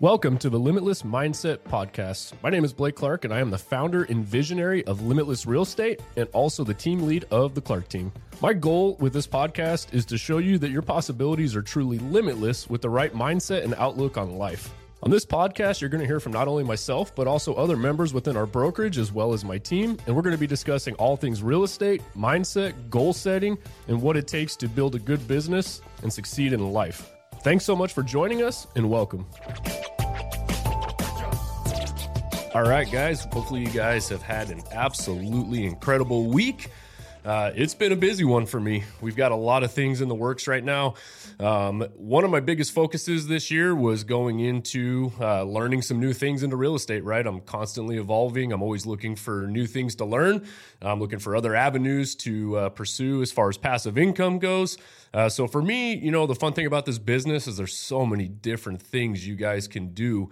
Welcome to the Limitless Mindset Podcast. My name is Blake Clark, and I am the founder and visionary of Limitless Real Estate and also the team lead of the Clark team. My goal with this podcast is to show you that your possibilities are truly limitless with the right mindset and outlook on life. On this podcast, you're going to hear from not only myself, but also other members within our brokerage as well as my team. And we're going to be discussing all things real estate, mindset, goal setting, and what it takes to build a good business and succeed in life. Thanks so much for joining us and welcome. All right, guys, hopefully you guys have had an absolutely incredible week. It's been a busy one for me. We've got a lot of things in the works right now. One of my biggest focuses this year was going into learning some new things into real estate, right? I'm constantly evolving. I'm always looking for new things to learn. I'm looking for other avenues to pursue as far as passive income goes. So for me, you know, the fun thing about this business is there's so many different things you guys can do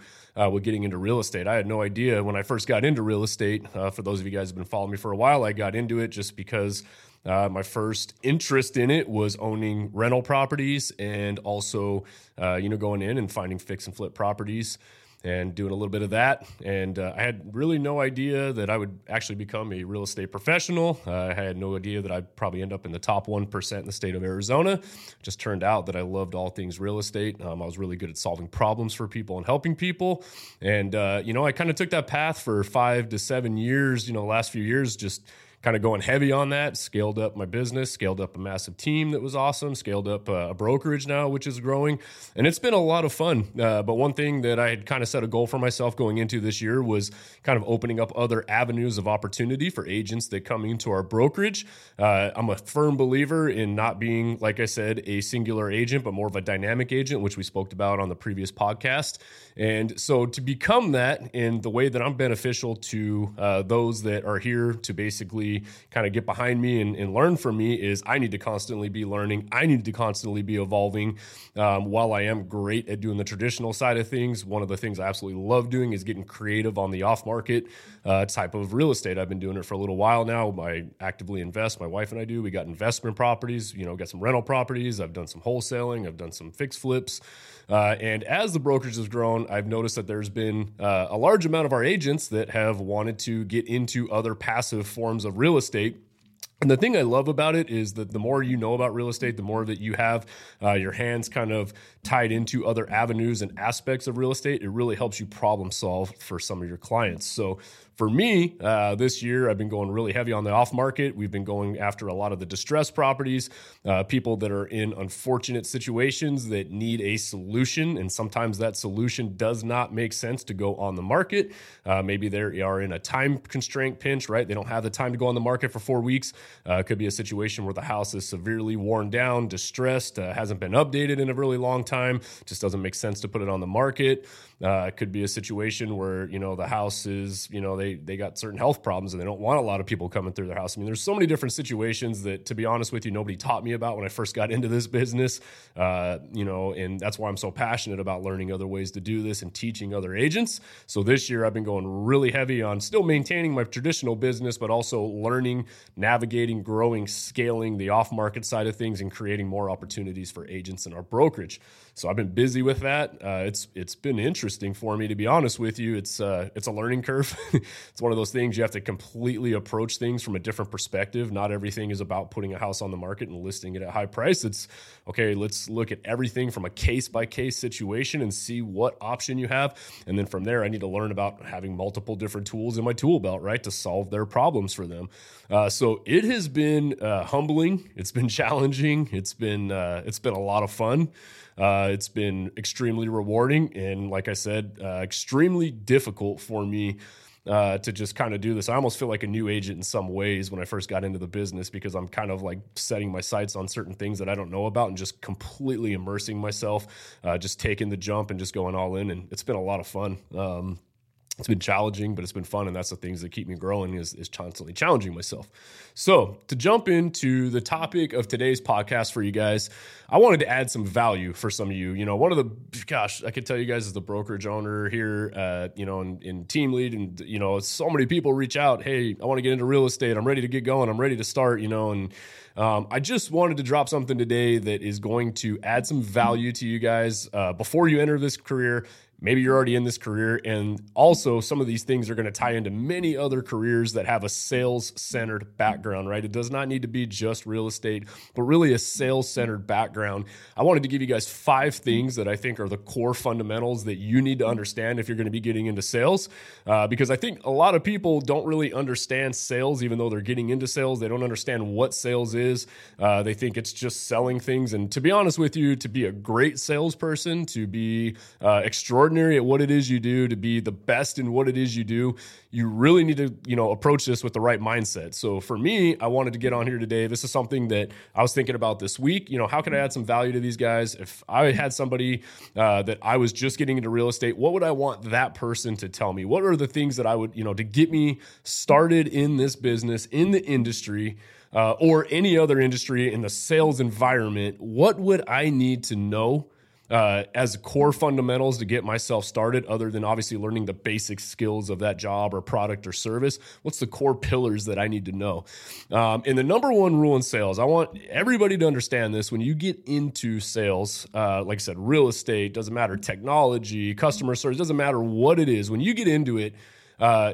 with getting into real estate. I had no idea when I first got into real estate. For those of you guys who've been following me for a while, I got into it just because my first interest in it was owning rental properties and also, going in and finding fix and flip properties and doing a little bit of that. And I had really no idea that I would actually become a real estate professional. I had no idea that I'd probably end up in the top 1% in the state of Arizona. Just turned out that I loved all things real estate. I was really good at solving problems for people and helping people. And, I kind of took that path for 5 to 7 years, last few years, just kind of going heavy on that, scaled up my business, scaled up a massive team that was awesome, scaled up a brokerage now, which is growing. And it's been a lot of fun. But one thing that I had kind of set a goal for myself going into this year was kind of opening up other avenues of opportunity for agents that come into our brokerage. I'm a firm believer in not being, like I said, a singular agent, but more of a dynamic agent, which we spoke about on the previous podcast. And so to become that in the way that I'm beneficial to those that are here to basically kind of get behind me and learn from me is I need to constantly be learning. I need to constantly be evolving. While I am great at doing the traditional side of things, one of the things I absolutely love doing is getting creative on the off-market type of real estate. I've been doing it for a little while now. I actively invest. My wife and I do. We got investment properties, got some rental properties. I've done some wholesaling. I've done some fix flips. And as the brokerage has grown, I've noticed that there's been a large amount of our agents that have wanted to get into other passive forms of real estate. And the thing I love about it is that the more you know about real estate, the more that you have your hands kind of tied into other avenues and aspects of real estate, it really helps you problem solve for some of your clients. So for me, this year, I've been going really heavy on the off market. We've been going after a lot of the distressed properties, people that are in unfortunate situations that need a solution. And sometimes that solution does not make sense to go on the market. Maybe they are in a time constraint pinch, right? They don't have the time to go on the market for 4 weeks. It could be a situation where the house is severely worn down, distressed, hasn't been updated in a really long time, just doesn't make sense to put it on the market. It could be a situation where, the house is, they got certain health problems and they don't want a lot of people coming through their house. I mean, there's so many different situations that, to be honest with you, nobody taught me about when I first got into this business, and that's why I'm so passionate about learning other ways to do this and teaching other agents. So this year I've been going really heavy on still maintaining my traditional business, but also learning, navigating, growing, scaling the off-market side of things and creating more opportunities for agents in our brokerage. So I've been busy with that. It's been interesting. For me, to be honest with you, it's a learning curve. It's one of those things you have to completely approach things from a different perspective. Not everything is about putting a house on the market and listing it at high price. It's okay. Let's look at everything from a case by case situation and see what option you have. And then from there, I need to learn about having multiple different tools in my tool belt, right, to solve their problems for them. So it has been humbling. It's been challenging. It's been a lot of fun. It's been extremely rewarding and, like I said, extremely difficult for me to just kind of do this. I almost feel like a new agent in some ways when I first got into the business because I'm kind of like setting my sights on certain things that I don't know about and just completely immersing myself, just taking the jump and just going all in. And it's been a lot of fun. It's been challenging, but it's been fun. And that's the things that keep me growing is constantly challenging myself. So to jump into the topic of today's podcast for you guys, I wanted to add some value for some of you. One of the, I could tell you guys as the brokerage owner here, and team lead and, so many people reach out, hey, I want to get into real estate. I'm ready to get going. I'm ready to start, I just wanted to drop something today that is going to add some value to you guys before you enter this career. Maybe you're already in this career, and also some of these things are going to tie into many other careers that have a sales-centered background, right? It does not need to be just real estate, but really a sales-centered background. I wanted to give you guys 5 things that I think are the core fundamentals that you need to understand if you're going to be getting into sales, because I think a lot of people don't really understand sales, even though they're getting into sales. They don't understand what sales is. They think it's just selling things, and to be honest with you, to be a great salesperson, to be extraordinary at what it is you do, to be the best in what it is you do, you really need to, approach this with the right mindset. So for me, I wanted to get on here today. This is something that I was thinking about this week. How can I add some value to these guys? If I had somebody that I was just getting into real estate, what would I want that person to tell me? What are the things that I would, to get me started in this business, in the industry, or any other industry in the sales environment? What would I need to know as core fundamentals to get myself started, other than obviously learning the basic skills of that job or product or service? What's the core pillars that I need to know? And the number one rule in sales, I want everybody to understand this when you get into sales, like I said, real estate, doesn't matter, technology, customer service, doesn't matter what it is. When you get into it,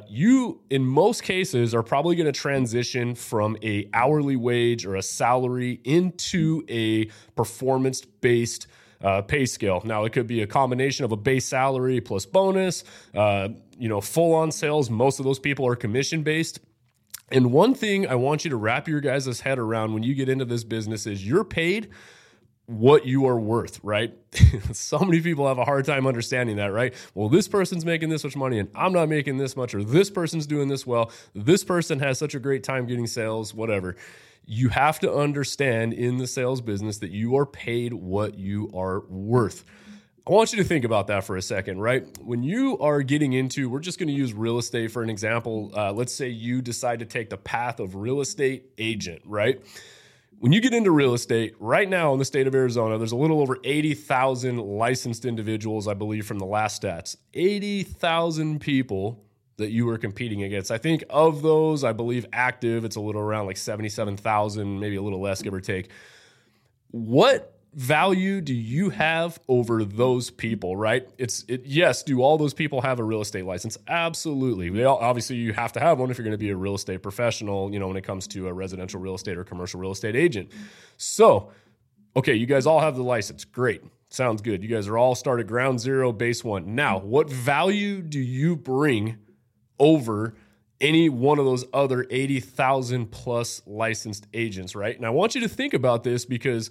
you, in most cases, are probably going to transition from a hourly wage or a salary into a performance-based pay scale. Now, it could be a combination of a base salary plus bonus, full-on sales. Most of those people are commission-based. And one thing I want you to wrap your guys' head around when you get into this business is you're paid what you are worth, right? So many people have a hard time understanding that, right? Well, this person's making this much money and I'm not making this much, or this person's doing this well, this person has such a great time getting sales, whatever. You have to understand in the sales business that you are paid what you are worth. I want you to think about that for a second, right? When you are getting into, we're just going to use real estate for an example. Let's say you decide to take the path of real estate agent, right? When you get into real estate, right now in the state of Arizona, there's a little over 80,000 licensed individuals, I believe, from the last stats. 80,000 people that you were competing against. I think of those, I believe active, it's a little around like 77,000, maybe a little less, give or take. What value do you have over those people, right? Yes, do all those people have a real estate license? Absolutely. Obviously, you have to have one if you're going to be a real estate professional, when it comes to a residential real estate or commercial real estate agent. So, okay, you guys all have the license. Great. Sounds good. You guys are all started ground zero, base one. Now, what value do you bring over any one of those other 80,000 plus licensed agents, right? And I want you to think about this because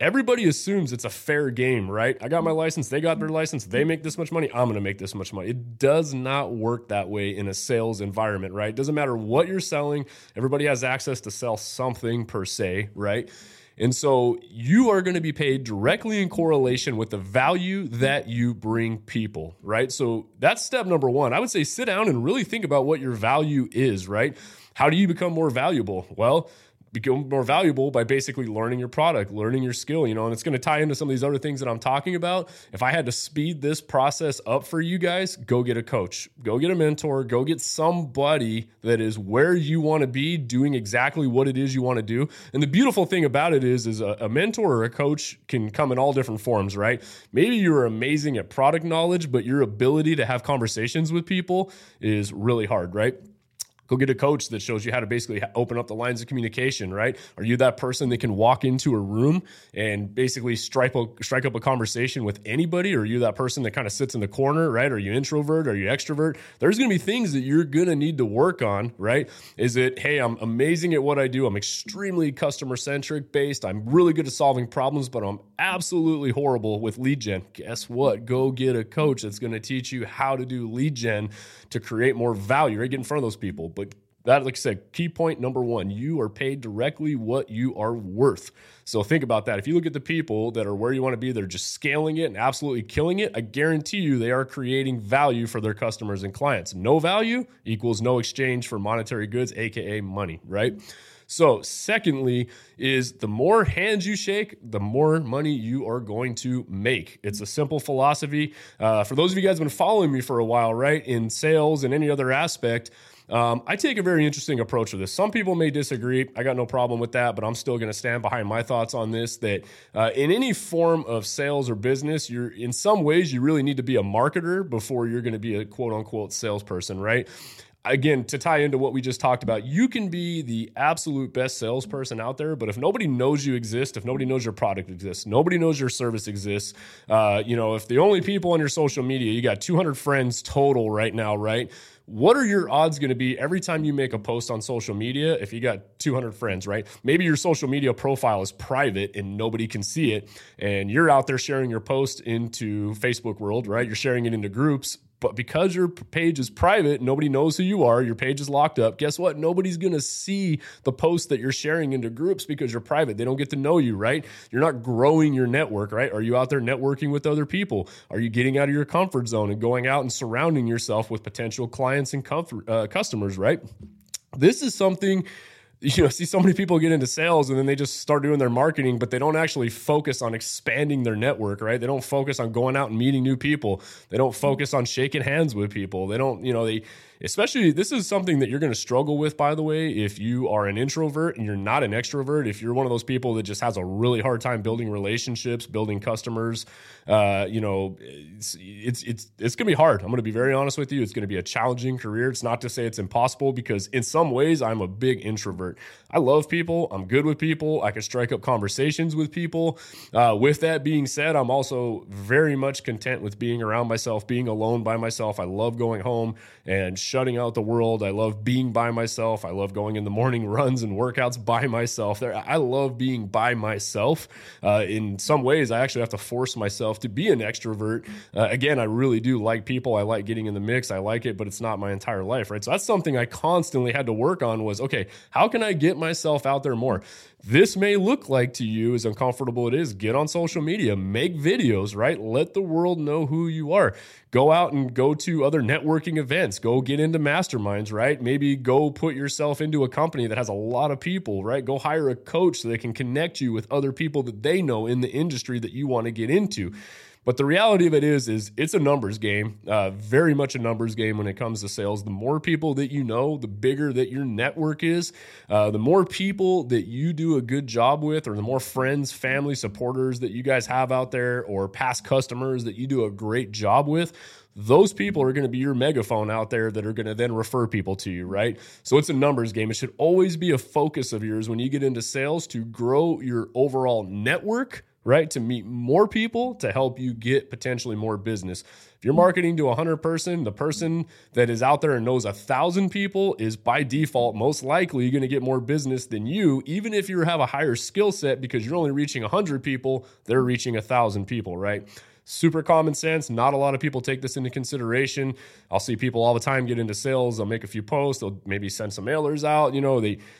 everybody assumes it's a fair game, right? I got my license, they got their license, they make this much money, I'm going to make this much money. It does not work that way in a sales environment, right? It doesn't matter what you're selling. Everybody has access to sell something per se, right? And so you are going to be paid directly in correlation with the value that you bring people, right? So that's step number one. I would say sit down and really think about what your value is, right? How do you become more valuable? Well, become more valuable by basically learning your product, learning your skill, and it's going to tie into some of these other things that I'm talking about. If I had to speed this process up for you guys, go get a coach, go get a mentor, go get somebody that is where you want to be doing exactly what it is you want to do. And the beautiful thing about it is a mentor or a coach can come in all different forms, right? Maybe you're amazing at product knowledge, but your ability to have conversations with people is really hard, right? Go get a coach that shows you how to basically open up the lines of communication, right? Are you that person that can walk into a room and basically strike up a conversation with anybody? Or are you that person that kind of sits in the corner, right? Are you introvert? Are you extrovert? There's going to be things that you're going to need to work on, right? Is it, hey, I'm amazing at what I do. I'm extremely customer-centric based. I'm really good at solving problems, but I'm absolutely horrible with lead gen. Guess what? Go get a coach that's going to teach you how to do lead gen to create more value, right? Get in front of those people. But that, like I said, key point number one, you are paid directly what you are worth. So think about that. If you look at the people that are where you want to be, they're just scaling it and absolutely killing it. I guarantee you they are creating value for their customers and clients. No value equals no exchange for monetary goods, AKA money, right? So secondly is the more hands you shake, the more money you are going to make. It's a simple philosophy. For those of you guys who have been following me for a while, right, in sales and any other aspect, I take a very interesting approach to this. Some people may disagree. I got no problem with that, but I'm still going to stand behind my thoughts on this, that in any form of sales or business, you're in some ways, you really need to be a marketer before you're going to be a quote unquote salesperson, right? Again, to tie into what we just talked about, you can be the absolute best salesperson out there, but if nobody knows you exist, if nobody knows your product exists, nobody knows your service exists, if the only people on your social media, you got 200 friends total right now, right? What are your odds going to be every time you make a post on social media if you got 200 friends, right? Maybe your social media profile is private and nobody can see it, and you're out there sharing your post into Facebook world, right? You're sharing it into groups, but because your page is private, nobody knows who you are, your page is locked up, guess what? Nobody's going to see the post that you're sharing into groups because you're private. They don't get to know you, right? You're not growing your network, right? Are you out there networking with other people? Are you getting out of your comfort zone and going out and surrounding yourself with potential clients and customers, right? This is something... see so many people get into sales and then they just start doing their marketing, but they don't actually focus on expanding their network, right? They don't focus on going out and meeting new people. They don't focus on shaking hands with people. They don't, especially this is something that you're going to struggle with, by the way, if you are an introvert and you're not an extrovert, if you're one of those people that just has a really hard time building relationships, building customers, it's going to be hard. I'm going to be very honest with you. It's going to be a challenging career. It's not to say it's impossible, because in some ways I'm a big introvert. I love people. I'm good with people. I can strike up conversations with people. With that being said, I'm also very much content with being around myself, being alone by myself. I love going home and shutting out the world. I love being by myself. I love going in the morning runs and workouts by myself. I love being by myself. In some ways, I actually have to force myself to be an extrovert. Again, I really do like people. I like getting in the mix. I like it, but it's not my entire life, right? So that's something I constantly had to work on was, okay, how can I get myself out there more? This may look like to you, as uncomfortable it is, get on social media, make videos, right? Let the world know who you are. Go out and go to other networking events. Go get into masterminds, right? Maybe go put yourself into a company that has a lot of people, right? Go hire a coach so they can connect you with other people that they know in the industry that you want to get into. But the reality of it is it's a numbers game, very much a numbers game when it comes to sales. The more people that you know, the bigger that your network is, the more people that you do a good job with, or the more friends, family, supporters that you guys have out there, or past customers that you do a great job with, those people are going to be your megaphone out there that are going to then refer people to you, right? So it's a numbers game. It should always be a focus of yours when you get into sales to grow your overall network, right? To meet more people, to help you get potentially more business. If you're marketing to 100 person, the person that is out there and knows 1,000 people is by default most likely going to get more business than you, even if you have a higher skill set, because you're only reaching 100 people, they're reaching 1,000 people, right? Super common sense. Not a lot of people take this into consideration. I'll see people all the time get into sales. They'll make a few posts. They'll maybe send some mailers out.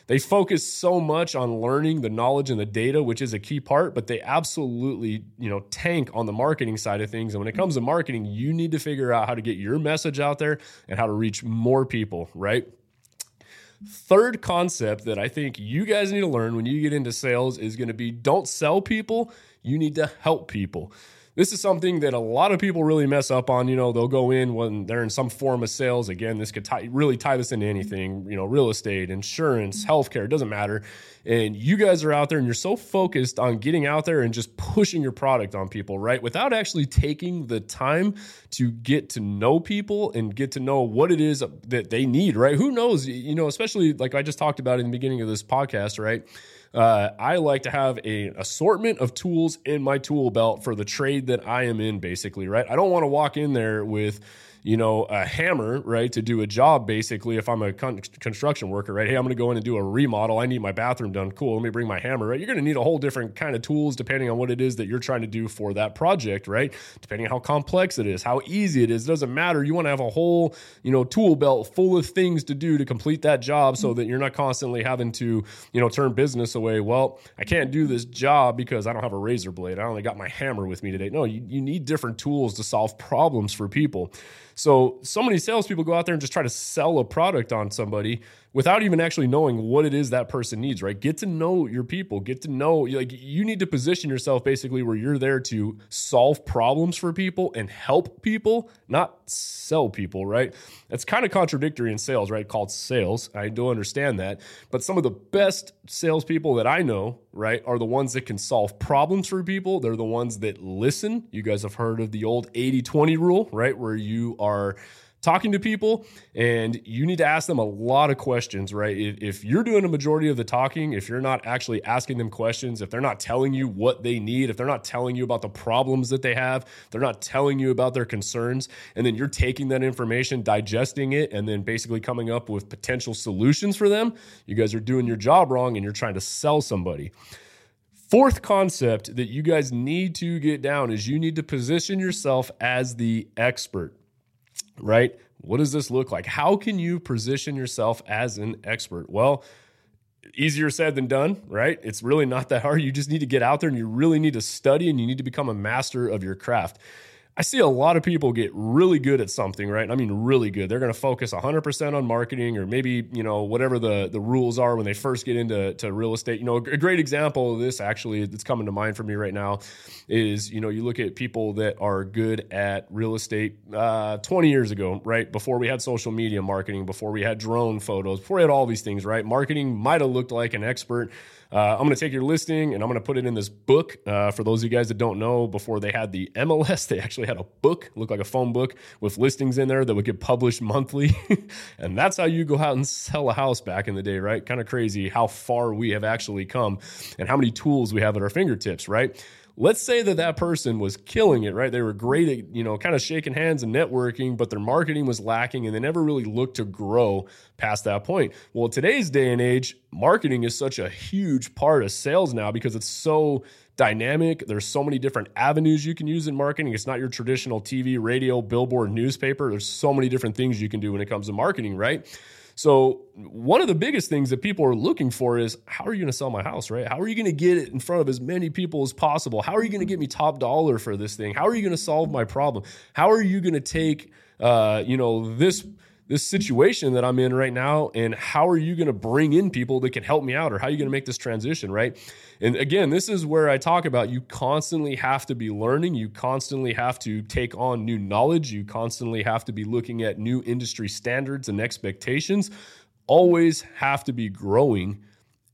They focus so much on learning the knowledge and the data, which is a key part, but they absolutely, tank on the marketing side of things. And when it comes to marketing, you need to figure out how to get your message out there and how to reach more people, right? Third concept that I think you guys need to learn when you get into sales is going to be, don't sell people. You need to help people. This is something that a lot of people really mess up on. They'll go in when they're in some form of sales. Again, this could really tie this into anything, real estate, insurance, healthcare, it doesn't matter. And you guys are out there and you're so focused on getting out there and just pushing your product on people, right? Without actually taking the time to get to know people and get to know what it is that they need, right? Who knows, especially like I just talked about in the beginning of this podcast, right? I like to have an assortment of tools in my tool belt for the trade that I am in, basically, right? I don't want to walk in there with, a hammer, right, to do a job, basically, if I'm a construction worker, right? Hey, I'm going to go in and do a remodel. I need my bathroom done. Cool, let me bring my hammer, right? You're going to need a whole different kind of tools depending on what it is that you're trying to do for that project, right? Depending on how complex it is, how easy it is, it doesn't matter. You want to have a whole, tool belt full of things to do to complete that job so that you're not constantly having to, turn business away. Well, I can't do this job because I don't have a razor blade. I only got my hammer with me today. No, you need different tools to solve problems for people. So many salespeople go out there and just try to sell a product on somebody without even actually knowing what it is that person needs, right? Get to know your people. Get to know, like, you need to position yourself basically where you're there to solve problems for people and help people, not sell people, right? That's kind of contradictory in sales, right? Called sales. I do understand that. But some of the best salespeople that I know, right, are the ones that can solve problems for people. They're the ones that listen. You guys have heard of the old 80-20 rule, right? Where you are talking to people and you need to ask them a lot of questions, right? If you're doing a majority of the talking, if you're not actually asking them questions, if they're not telling you what they need, if they're not telling you about the problems that they have, they're not telling you about their concerns, and then you're taking that information, digesting it, and then basically coming up with potential solutions for them, you guys are doing your job wrong and you're trying to sell somebody. Fourth concept that you guys need to get down is you need to position yourself as the expert. Right? What does this look like? How can you position yourself as an expert? Well, easier said than done, right? It's really not that hard. You just need to get out there and you really need to study and you need to become a master of your craft. I see a lot of people get really good at something, right? I mean, really good. They're going to focus 100% on marketing, or maybe, whatever the rules are when they first get into real estate. A great example of this actually that's coming to mind for me right now is, you look at people that are good at real estate 20 years ago, right? Before we had social media marketing, before we had drone photos, before we had all these things, right? Marketing might have looked like an expert. I'm going to take your listing and I'm going to put it in this book. For those of you guys that don't know, before they had the MLS, they actually had a book, looked like a phone book with listings in there that would get published monthly. And that's how you go out and sell a house back in the day, right? Kind of crazy how far we have actually come and how many tools we have at our fingertips, right? Let's say that person was killing it, right? They were great at, kind of shaking hands and networking, but their marketing was lacking and they never really looked to grow past that point. Well, today's day and age, marketing is such a huge part of sales now because it's so dynamic. There's so many different avenues you can use in marketing. It's not your traditional TV, radio, billboard, newspaper. There's so many different things you can do when it comes to marketing, right? So one of the biggest things that people are looking for is, how are you going to sell my house, right? How are you going to get it in front of as many people as possible? How are you going to get me top dollar for this thing? How are you going to solve my problem? How are you going to take, this situation that I'm in right now, and how are you going to bring in people that can help me out, or how are you going to make this transition, right? And again, this is where I talk about you constantly have to be learning. You constantly have to take on new knowledge. You constantly have to be looking at new industry standards and expectations. Always have to be growing.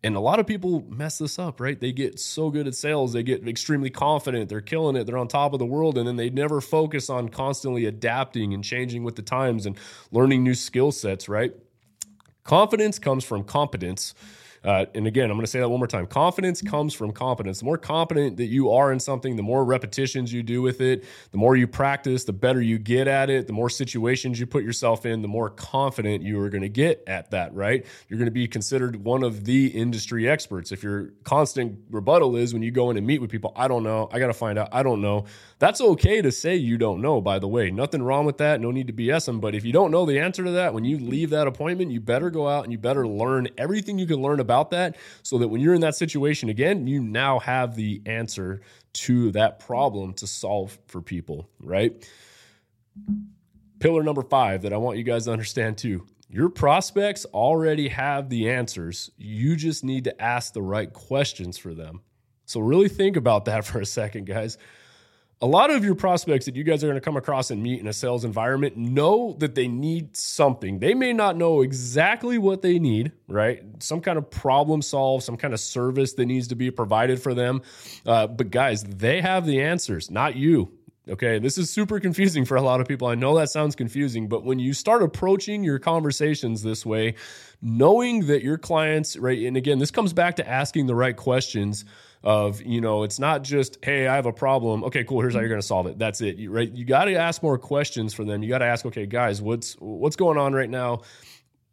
And a lot of people mess this up, right? They get so good at sales. They get extremely confident. They're killing it. They're on top of the world. And then they never focus on constantly adapting and changing with the times and learning new skill sets, right? Confidence comes from competence. And again, I'm going to say that one more time. Confidence comes from competence. The more competent that you are in something, the more repetitions you do with it, the more you practice, the better you get at it, the more situations you put yourself in, the more confident you are going to get at that, right? You're going to be considered one of the industry experts. If your constant rebuttal is when you go in and meet with people, I don't know, I got to find out, I don't know. That's okay to say you don't know, by the way. Nothing wrong with that. No need to BS them. But if you don't know the answer to that, when you leave that appointment, you better go out and you better learn everything you can learn about that, so that when you're in that situation again, you now have the answer to that problem to solve for people, right? Pillar number 5 that I want you guys to understand too. Your prospects already have the answers. You just need to ask the right questions for them. So really think about that for a second, guys. A lot of your prospects that you guys are going to come across and meet in a sales environment know that they need something. They may not know exactly what they need, right? Some kind of problem solved, some kind of service that needs to be provided for them. But guys, they have the answers, not you. Okay, this is super confusing for a lot of people. I know that sounds confusing, but when you start approaching your conversations this way, knowing that your clients, right, and again, this comes back to asking the right questions of, it's not just, hey, I have a problem. Okay, cool, here's how you're going to solve it. That's it, right? You got to ask more questions for them. You got to ask, okay, guys, what's going on right now?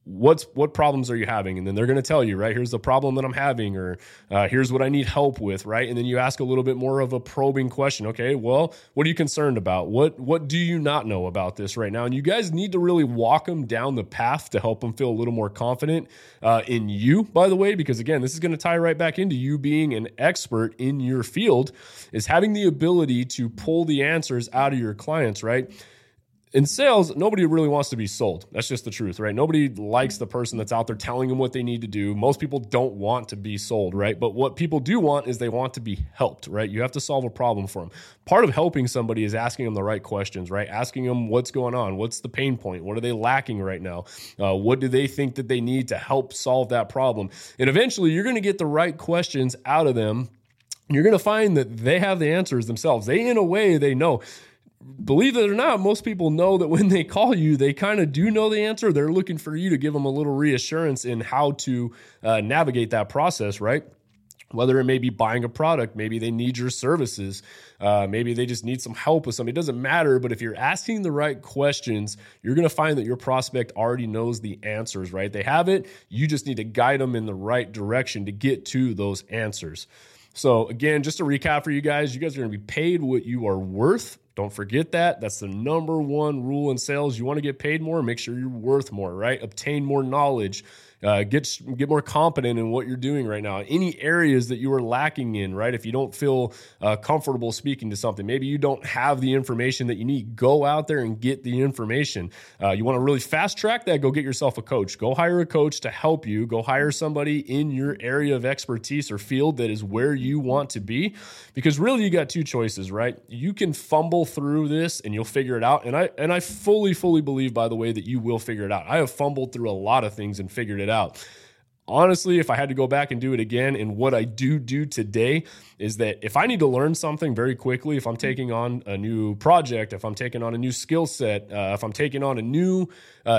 What problems are you having? And then they're going to tell you, right, here's the problem that I'm having, or here's what I need help with, right? And then you ask a little bit more of a probing question. Okay, well, what are you concerned about? What do you not know about this right now? And you guys need to really walk them down the path to help them feel a little more confident in you, by the way, because again, this is going to tie right back into you being an expert in your field, is having the ability to pull the answers out of your clients, right? In sales, nobody really wants to be sold. That's just the truth, right? Nobody likes the person that's out there telling them what they need to do. Most people don't want to be sold, right? But what people do want is they want to be helped, right? You have to solve a problem for them. Part of helping somebody is asking them the right questions, right? Asking them what's going on, what's the pain point, what are they lacking right now? What do they think that they need to help solve that problem? And eventually, you're going to get the right questions out of them. You're going to find that they have the answers themselves. They, in a way, they know. Believe it or not, most people know that when they call you, they kind of do know the answer. They're looking for you to give them a little reassurance in how to navigate that process, right? Whether it may be buying a product, maybe they need your services, maybe they just need some help with something. It doesn't matter, but if you're asking the right questions, you're going to find that your prospect already knows the answers, right? They have it. You just need to guide them in the right direction to get to those answers. So again, just to recap for you guys are going to be paid what you are worth. Don't forget that. That's the number one rule in sales. You want to get paid more, make sure you're worth more, right? Obtain more knowledge, get more competent in what you're doing right now. Any areas that you are lacking in, right? If you don't feel comfortable speaking to something, maybe you don't have the information that you need, go out there and get the information. You want to really fast track that, go get yourself a coach. Go hire a coach to help you. Go hire somebody in your area of expertise or field that is where you want to be, because really you got two choices, right? You can fumble through this and you'll figure it out. And I fully believe, by the way, that you will figure it out. I have fumbled through a lot of things and figured it out. Honestly, if I had to go back and do it again, and what I do today is that if I need to learn something very quickly, if I'm taking on a new project, if I'm taking on a new skill set, if I'm taking on a new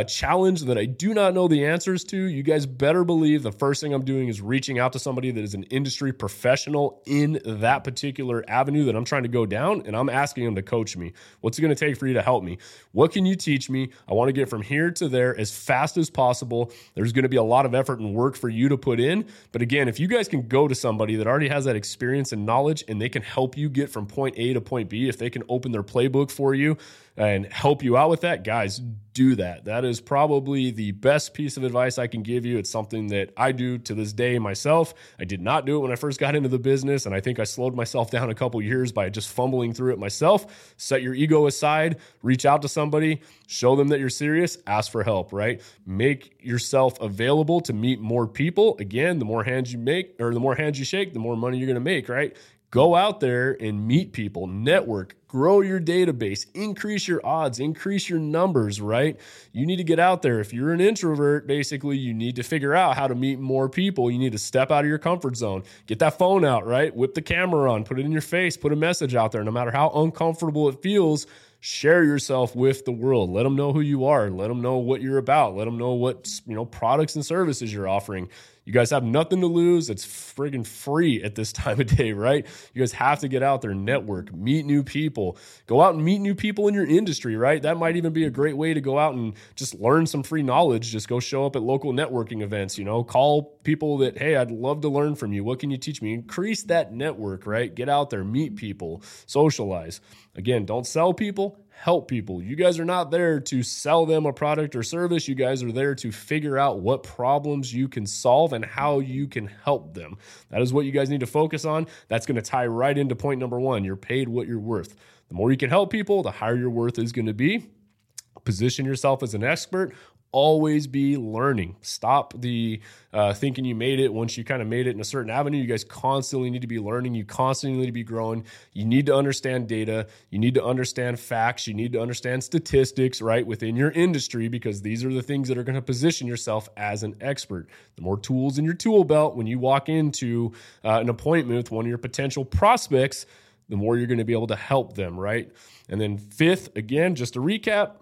challenge that I do not know the answers to, you guys better believe the first thing I'm doing is reaching out to somebody that is an industry professional in that particular avenue that I'm trying to go down, and I'm asking them to coach me. What's it going to take for you to help me? What can you teach me? I want to get from here to there as fast as possible. There's going to be a lot of effort and work for you to put in. But again, if you guys can go to somebody that already has that experience and knowledge and they can help you get from point A to point B, if they can open their playbook for you and help you out with that, guys, do that. That is probably the best piece of advice I can give you. It's something that I do to this day myself. I did not do it when I first got into the business, and I think I slowed myself down a couple years by just fumbling through it myself. Set your ego aside, reach out to somebody, show them that you're serious, ask for help, right? Make yourself available to meet more people. Again, the more hands you make or the more hands you shake, the more money you're going to make, right? Go out there and meet people, network, grow your database, increase your odds, increase your numbers, right? You need to get out there. If you're an introvert, basically, you need to figure out how to meet more people. You need to step out of your comfort zone, get that phone out, right? Whip the camera on, put it in your face, put a message out there. No matter how uncomfortable it feels, share yourself with the world. Let them know who you are. Let them know what you're about. Let them know what, you know, products and services you're offering. You guys have nothing to lose. It's friggin' free at this time of day, right? You guys have to get out there, network, meet new people, go out and meet new people in your industry, right? That might even be a great way to go out and just learn some free knowledge. Just go show up at local networking events, you know, call people that, hey, I'd love to learn from you. What can you teach me? Increase that network, right? Get out there, meet people, socialize. Again, don't sell people. Help people. You guys are not there to sell them a product or service. You guys are there to figure out what problems you can solve and how you can help them. That is what you guys need to focus on. That's going to tie right into point number one. You're paid what you're worth. The more you can help people, the higher your worth is going to be. Position yourself as an expert. Always be learning. Stop the thinking you made it. Once you kind of made it in a certain avenue, you guys constantly need to be learning. You constantly need to be growing. You need to understand data. You need to understand facts. You need to understand statistics, right, within your industry, because these are the things that are going to position yourself as an expert. The more tools in your tool belt when you walk into an appointment with one of your potential prospects, the more you're going to be able to help them, right? And then fifth, again, just to recap,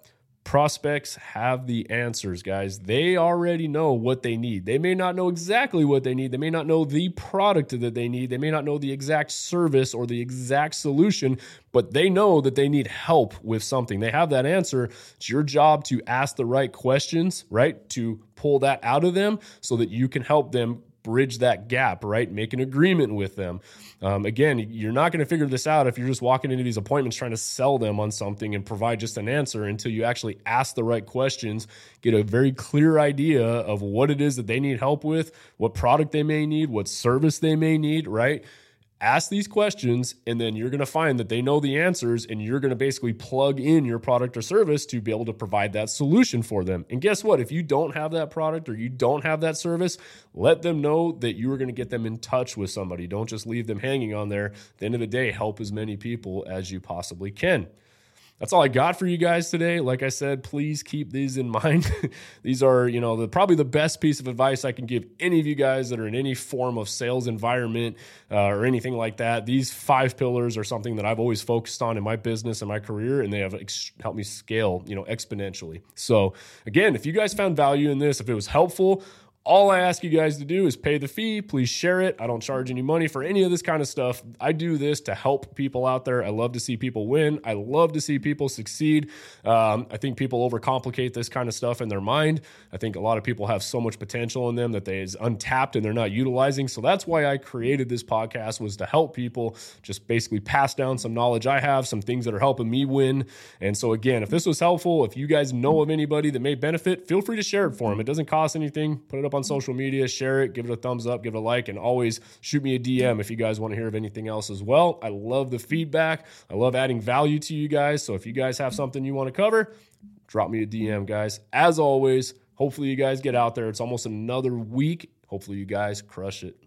prospects have the answers, guys. They already know what they need. They may not know exactly what they need. They may not know the product that they need. They may not know the exact service or the exact solution, but they know that they need help with something. They have that answer. It's your job to ask the right questions, right? To pull that out of them so that you can help them bridge that gap, right? Make an agreement with them. Again, you're not going to figure this out if you're just walking into these appointments trying to sell them on something and provide just an answer until you actually ask the right questions, get a very clear idea of what it is that they need help with, what product they may need, what service they may need, right? Ask these questions, and then you're going to find that they know the answers, and you're going to basically plug in your product or service to be able to provide that solution for them. And guess what? If you don't have that product or you don't have that service, let them know that you are going to get them in touch with somebody. Don't just leave them hanging on there. At the end of the day, help as many people as you possibly can. That's all I got for you guys today. Like I said, please keep these in mind. These are, probably the best piece of advice I can give any of you guys that are in any form of sales environment or anything like that. These 5 pillars are something that I've always focused on in my business and my career, and they have helped me scale, exponentially. So again, if you guys found value in this, if it was helpful, all I ask you guys to do is pay the fee. Please share it. I don't charge any money for any of this kind of stuff. I do this to help people out there. I love to see people win. I love to see people succeed. I think people overcomplicate this kind of stuff in their mind. I think a lot of people have so much potential in them that is untapped and they're not utilizing. So that's why I created this podcast, was to help people just basically pass down some knowledge I have, some things that are helping me win. And so again, if this was helpful, if you guys know of anybody that may benefit, feel free to share it for them. It doesn't cost anything. Put it up on social media, share it, give it a thumbs up, give it a like, and always shoot me a DM if you guys want to hear of anything else as well. I love the feedback. I love adding value to you guys. So if you guys have something you want to cover, drop me a DM, guys. As always, hopefully you guys get out there. It's almost another week. Hopefully you guys crush it.